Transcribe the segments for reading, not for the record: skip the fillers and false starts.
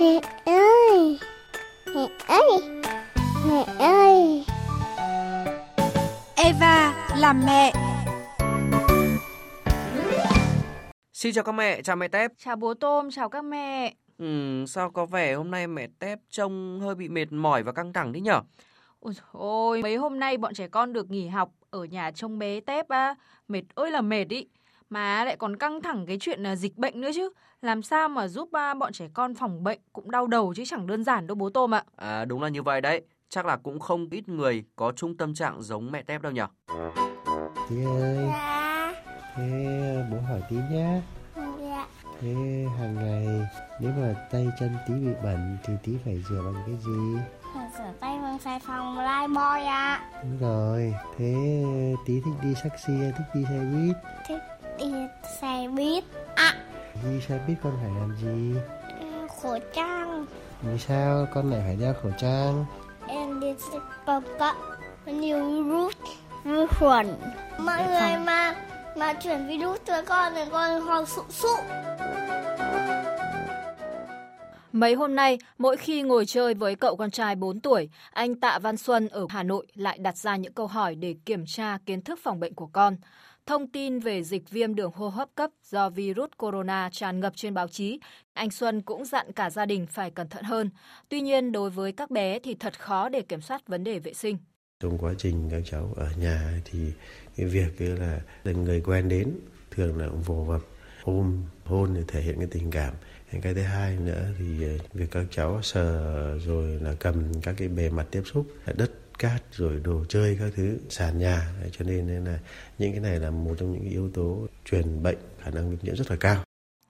Mẹ ơi, mẹ ơi, mẹ ơi. Eva là mẹ. Xin chào các mẹ, chào mẹ Tép. Chào bố Tôm, chào các mẹ. Sao có vẻ hôm nay mẹ Tép trông hơi bị mệt mỏi và căng thẳng đấy nhở? Ôi trời ơi, mấy hôm nay bọn trẻ con được nghỉ học ở nhà trông bé Tép á, mệt ơi là mệt ý. Mà lại còn căng thẳng cái chuyện là dịch bệnh nữa chứ. Làm sao mà giúp bọn trẻ con phòng bệnh cũng đau đầu chứ chẳng đơn giản đâu bố Tôm ạ. À đúng là như vậy đấy. Chắc là cũng không ít người có chung tâm trạng giống mẹ Tép đâu nhở. Tía ơi, thế bố hỏi tí nhá. Dạ. Thế hàng ngày nếu mà tay chân tí bị bẩn thì tí phải rửa bằng cái gì? Rửa tay bằng xà phòng lai bôi ạ. Đúng rồi. Thế tí thích đi taxi hay thích đi xe buýt? Thích đi xe buýt ạ. Đi xe buýt con phải làm gì? Khẩu trang. Vì sao con lại phải đeo khẩu trang? Em đi xe công cộng nhiều virus vi khuẩn. Mọi người mà chuyển virus cho con thì con ho sụ sụ. Mấy hôm nay, mỗi khi ngồi chơi với cậu con trai 4 tuổi, anh Tạ Văn Xuân ở Hà Nội lại đặt ra những câu hỏi để kiểm tra kiến thức phòng bệnh của con. Thông tin về dịch viêm đường hô hấp cấp do virus corona tràn ngập trên báo chí, anh Xuân cũng dặn cả gia đình phải cẩn thận hơn. Tuy nhiên, đối với các bé thì thật khó để kiểm soát vấn đề vệ sinh. Trong quá trình các cháu ở nhà thì cái việc là người quen đến thường là vồ vập, ôm, hôn để thể hiện cái tình cảm. Cái thứ hai nữa thì việc các cháu sờ rồi là cầm các cái bề mặt tiếp xúc, đất, cát rồi đồ chơi các thứ, sàn nhà. Cho nên là những cái này là một trong những yếu tố truyền bệnh, khả năng viêm nhiễm rất là cao.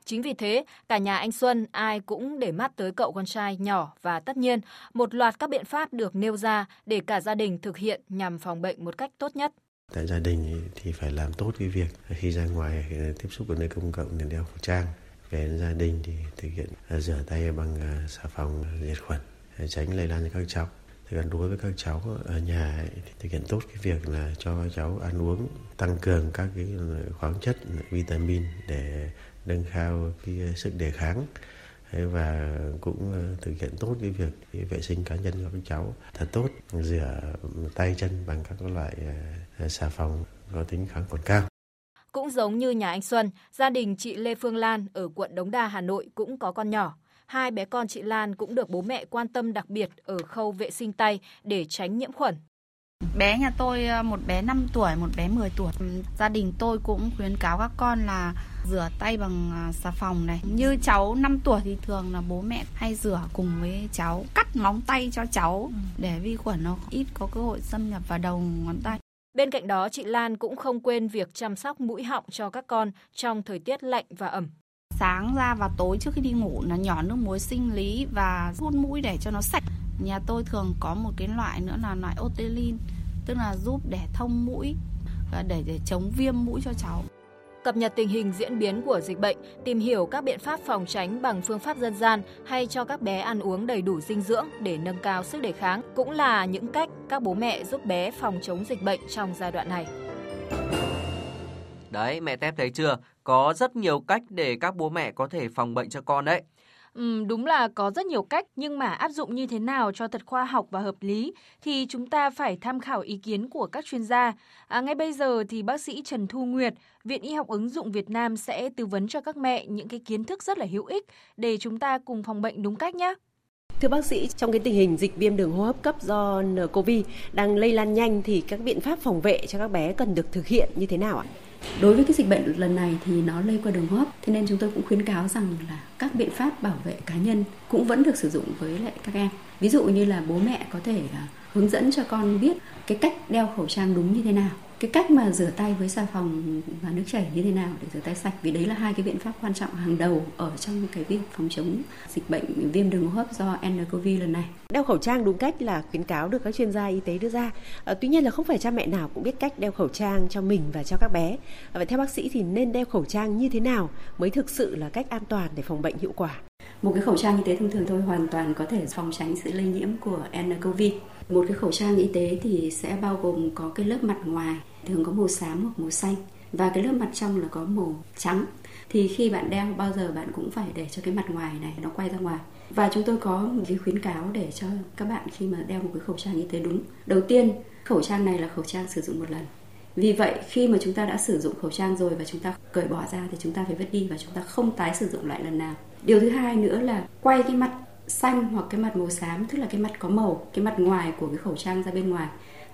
Chính vì thế, cả nhà anh Xuân ai cũng để mắt tới cậu con trai nhỏ và tất nhiên một loạt các biện pháp được nêu ra để cả gia đình thực hiện nhằm phòng bệnh một cách tốt nhất. Tại gia đình thì phải làm tốt cái việc khi ra ngoài tiếp xúc ở nơi công cộng thì đeo khẩu trang. Về gia đình thì thực hiện rửa tay bằng xà phòng diệt khuẩn, tránh lây lan cho các cháu. Thì đối với các cháu ở nhà thì thực hiện tốt cái việc là cho các cháu ăn uống, tăng cường các cái khoáng chất, vitamin để nâng cao cái sức đề kháng và cũng thực hiện tốt cái việc vệ sinh cá nhân cho các cháu thật tốt, rửa tay chân bằng các loại xà phòng có tính kháng khuẩn cao. Cũng giống như nhà anh Xuân, gia đình chị Lê Phương Lan ở quận Đống Đa, Hà Nội cũng có con nhỏ. Hai bé con chị Lan cũng được bố mẹ quan tâm đặc biệt ở khâu vệ sinh tay để tránh nhiễm khuẩn. Bé nhà tôi, một bé 5 tuổi, một bé 10 tuổi. Gia đình tôi cũng khuyến cáo các con là rửa tay bằng xà phòng này. Như cháu 5 tuổi thì thường là bố mẹ hay rửa cùng với cháu, cắt móng tay cho cháu để vi khuẩn nó ít có cơ hội xâm nhập vào đầu ngón tay. Bên cạnh đó, chị Lan cũng không quên việc chăm sóc mũi họng cho các con trong thời tiết lạnh và ẩm. Sáng ra và tối trước khi đi ngủ là nhỏ nước muối sinh lý và hút mũi để cho nó sạch. Nhà tôi thường có một cái loại nữa là loại Otelin, tức là giúp để thông mũi, để chống viêm mũi cho cháu. Cập nhật tình hình diễn biến của dịch bệnh, tìm hiểu các biện pháp phòng tránh bằng phương pháp dân gian hay cho các bé ăn uống đầy đủ dinh dưỡng để nâng cao sức đề kháng cũng là những cách các bố mẹ giúp bé phòng chống dịch bệnh trong giai đoạn này. Đấy, mẹ Tép thấy chưa? Có rất nhiều cách để các bố mẹ có thể phòng bệnh cho con đấy. Đúng là có rất nhiều cách, nhưng mà áp dụng như thế nào cho thật khoa học và hợp lý thì chúng ta phải tham khảo ý kiến của các chuyên gia. Ngay bây giờ thì bác sĩ Trần Thu Nguyệt, Viện Y học ứng dụng Việt Nam sẽ tư vấn cho các mẹ những cái kiến thức rất là hữu ích để chúng ta cùng phòng bệnh đúng cách nhé. Thưa bác sĩ, trong cái tình hình dịch viêm đường hô hấp cấp do nCoV đang lây lan nhanh thì các biện pháp phòng vệ cho các bé cần được thực hiện như thế nào ạ? Đối với cái dịch bệnh lần này thì nó lây qua đường hô hấp, thế nên chúng tôi cũng khuyến cáo rằng là các biện pháp bảo vệ cá nhân cũng vẫn được sử dụng với lại các em. Ví dụ như là bố mẹ có thể hướng dẫn cho con biết cái cách đeo khẩu trang đúng như thế nào, cái cách mà rửa tay với xà phòng và nước chảy như thế nào để rửa tay sạch, vì đấy là hai cái biện pháp quan trọng hàng đầu ở trong cái việc phòng chống dịch bệnh viêm đường hô hấp do nCoV lần này. Đeo khẩu trang đúng cách là khuyến cáo được các chuyên gia y tế đưa ra. Tuy nhiên là không phải cha mẹ nào cũng biết cách đeo khẩu trang cho mình và cho các bé. Vậy theo bác sĩ thì nên đeo khẩu trang như thế nào mới thực sự là cách an toàn để phòng bệnh hiệu quả? Một cái khẩu trang y tế thông thường thôi hoàn toàn có thể phòng tránh sự lây nhiễm của nCoV. Một cái khẩu trang y tế thì sẽ bao gồm có cái lớp mặt ngoài thường có màu xám hoặc màu xanh và cái lớp mặt trong là có màu trắng. thì khi bạn đeo bao giờ bạn cũng phải để cho cái mặt ngoài này nó quay ra ngoài. Và chúng tôi có một cái khuyến cáo để cho các bạn khi mà đeo một cái khẩu trang y tế đúng. Đầu tiên, khẩu trang này là khẩu trang sử dụng một lần. Vì vậy, khi mà chúng ta đã sử dụng khẩu trang rồi và chúng ta cởi bỏ ra thì chúng ta phải vứt đi và chúng ta không tái sử dụng lại lần nào. Điều thứ hai nữa là quay cái mặt xanh hoặc cái mặt màu xám, tức là cái mặt có màu, cái mặt ngoài của cái khẩu trang ra bên ngoài.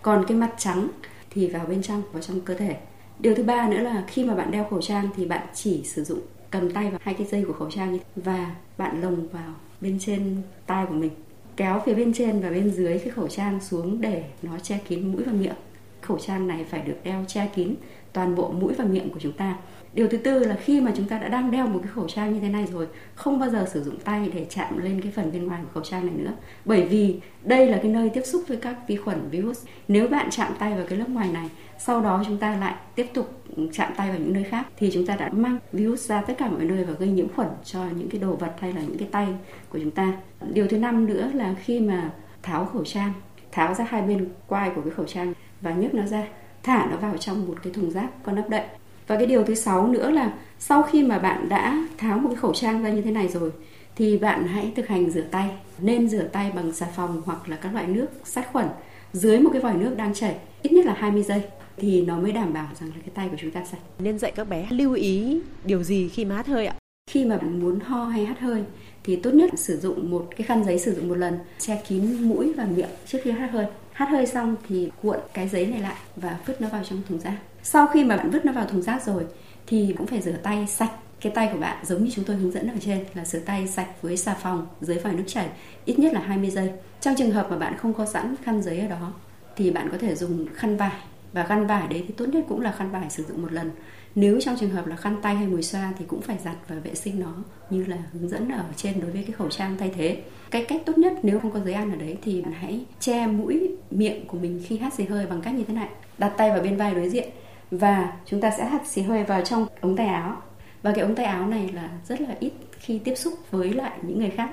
Còn cái mặt trắng thì vào bên trong, vào trong cơ thể. Điều thứ ba nữa là khi mà bạn đeo khẩu trang thì bạn chỉ sử dụng cầm tay vào hai cái dây của khẩu trang và bạn lồng vào bên trên tai của mình. Kéo phía bên trên và bên dưới cái khẩu trang xuống để nó che kín mũi và miệng. Khẩu trang này phải được đeo che kín toàn bộ mũi và miệng của chúng ta. Điều thứ tư là khi mà chúng ta đã đang đeo một cái khẩu trang như thế này rồi, không bao giờ sử dụng tay để chạm lên cái phần bên ngoài của khẩu trang này nữa. Bởi vì đây là cái nơi tiếp xúc với các vi khuẩn, virus. Nếu bạn chạm tay vào cái lớp ngoài này, sau đó chúng ta lại tiếp tục chạm tay vào những nơi khác thì chúng ta đã mang virus ra tất cả mọi nơi và gây nhiễm khuẩn cho những cái đồ vật hay là những cái tay của chúng ta. Điều thứ năm nữa là khi mà tháo khẩu trang, tháo ra hai bên quai của cái khẩu trang và nhấc nó ra, thả nó vào trong một cái thùng rác có nắp đậy. Và cái điều thứ 6 nữa là sau khi mà bạn đã tháo một cái khẩu trang ra như thế này rồi thì bạn hãy thực hành rửa tay. Nên rửa tay bằng xà phòng hoặc là các loại nước sát khuẩn dưới một cái vòi nước đang chảy, ít nhất là 20 giây thì nó mới đảm bảo rằng là cái tay của chúng ta sạch. Nên dạy các bé lưu ý điều gì khi mà hắt hơi ạ? Khi mà bạn muốn ho hay hắt hơi thì tốt nhất sử dụng một cái khăn giấy sử dụng một lần, che kín mũi và miệng trước khi hắt hơi. Hắt hơi xong thì cuộn cái giấy này lại và vứt nó vào trong thùng rác. Sau khi mà bạn vứt nó vào thùng rác rồi thì cũng phải rửa tay sạch. Cái tay của bạn giống như chúng tôi hướng dẫn ở trên là rửa tay sạch với xà phòng dưới vòi nước chảy ít nhất là 20 giây. Trong trường hợp mà bạn không có sẵn khăn giấy ở đó thì bạn có thể dùng khăn vải. Và khăn vải đấy thì tốt nhất cũng là khăn vải sử dụng một lần. Nếu trong trường hợp là khăn tay hay mùi xoa thì cũng phải giặt và vệ sinh nó như là hướng dẫn ở trên đối với cái khẩu trang thay thế. Cái cách tốt nhất nếu không có giấy ăn ở đấy thì bạn hãy che mũi miệng của mình khi hắt xì hơi bằng cách như thế này. Đặt tay vào bên vai đối diện và chúng ta sẽ hắt xì hơi vào trong ống tay áo. Và cái ống tay áo này là rất là ít khi tiếp xúc với lại những người khác.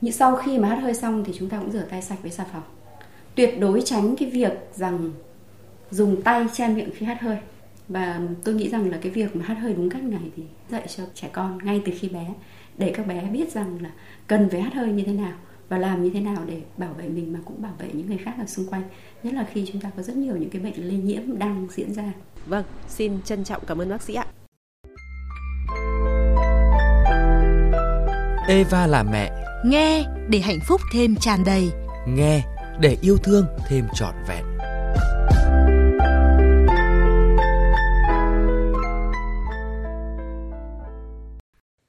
Nhưng sau khi mà hắt hơi xong thì chúng ta cũng rửa tay sạch với xà phòng. Tuyệt đối tránh cái việc rằng dùng tay che miệng khi hắt hơi. Và tôi nghĩ rằng là cái việc mà hắt hơi đúng cách này thì dạy cho trẻ con ngay từ khi bé để các bé biết rằng là cần phải hắt hơi như thế nào và làm như thế nào để bảo vệ mình mà cũng bảo vệ những người khác ở xung quanh, nhất là khi chúng ta có rất nhiều những cái bệnh lây nhiễm đang diễn ra. Vâng, xin trân trọng cảm ơn bác sĩ ạ. Eva là mẹ. Nghe để hạnh phúc thêm tràn đầy. Nghe để yêu thương thêm trọn vẹn.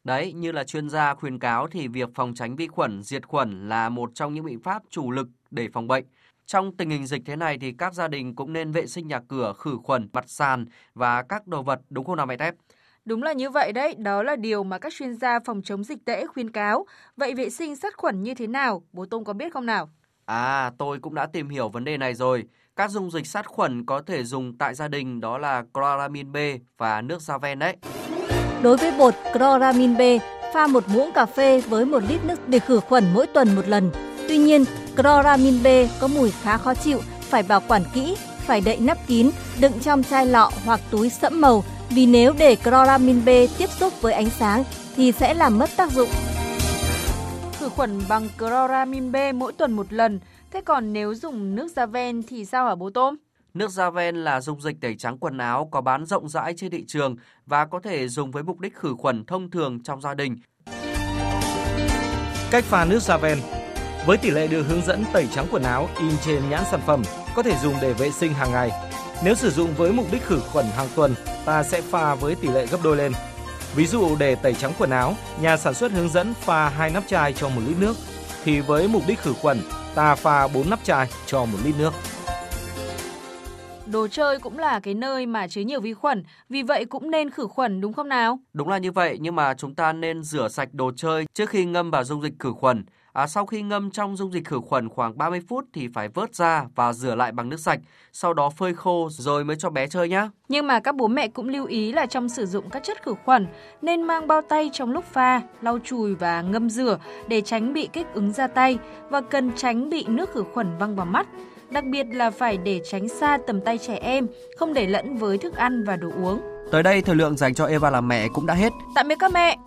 Đấy, như là chuyên gia khuyến cáo thì việc phòng tránh vi khuẩn, diệt khuẩn là một trong những biện pháp chủ lực để phòng bệnh. Trong tình hình dịch thế này thì các gia đình cũng nên vệ sinh nhà cửa, khử khuẩn, mặt sàn và các đồ vật, đúng không nào mẹ Tép? Đúng là như vậy đấy, đó là điều mà các chuyên gia phòng chống dịch tễ khuyến cáo. Vậy vệ sinh sát khuẩn như thế nào, bố Tôm có biết không nào? Tôi cũng đã tìm hiểu vấn đề này rồi. Các dung dịch sát khuẩn có thể dùng tại gia đình đó là Cloramin B và nước Javen đấy. Đối với bột Cloramin B, pha 1 muỗng cà phê với 1 lít nước để khử khuẩn mỗi tuần một lần. Tuy nhiên, Cloramin B có mùi khá khó chịu, phải bảo quản kỹ, phải đậy nắp kín, đựng trong chai lọ hoặc túi sẫm màu vì nếu để Cloramin B tiếp xúc với ánh sáng thì sẽ làm mất tác dụng. Khử khuẩn bằng Cloramin B mỗi tuần một lần, thế còn nếu dùng nước Javen thì sao hả bố Tôm? Nước Javen là dung dịch tẩy trắng quần áo có bán rộng rãi trên thị trường và có thể dùng với mục đích khử khuẩn thông thường trong gia đình. Cách pha nước Javen. Với tỷ lệ được hướng dẫn tẩy trắng quần áo in trên nhãn sản phẩm, có thể dùng để vệ sinh hàng ngày. Nếu sử dụng với mục đích khử khuẩn hàng tuần, ta sẽ pha với tỷ lệ gấp đôi lên. Ví dụ để tẩy trắng quần áo, nhà sản xuất hướng dẫn pha 2 nắp chai cho 1 lít nước, thì với mục đích khử khuẩn, ta pha 4 nắp chai cho 1 lít nước. Đồ chơi cũng là cái nơi mà chứa nhiều vi khuẩn, vì vậy cũng nên khử khuẩn đúng không nào? Đúng là như vậy, nhưng mà chúng ta nên rửa sạch đồ chơi trước khi ngâm vào dung dịch khử khuẩn. Sau khi ngâm trong dung dịch khử khuẩn khoảng 30 phút thì phải vớt ra và rửa lại bằng nước sạch, sau đó phơi khô rồi mới cho bé chơi nhé. Nhưng mà các bố mẹ cũng lưu ý là trong sử dụng các chất khử khuẩn nên mang bao tay trong lúc pha, lau chùi và ngâm rửa để tránh bị kích ứng da tay và cần tránh bị nước khử khuẩn văng vào mắt. Đặc biệt là phải để tránh xa tầm tay trẻ em, không để lẫn với thức ăn và đồ uống. Tới đây thời lượng dành cho Eva làm mẹ cũng đã hết. Tạm biệt các mẹ.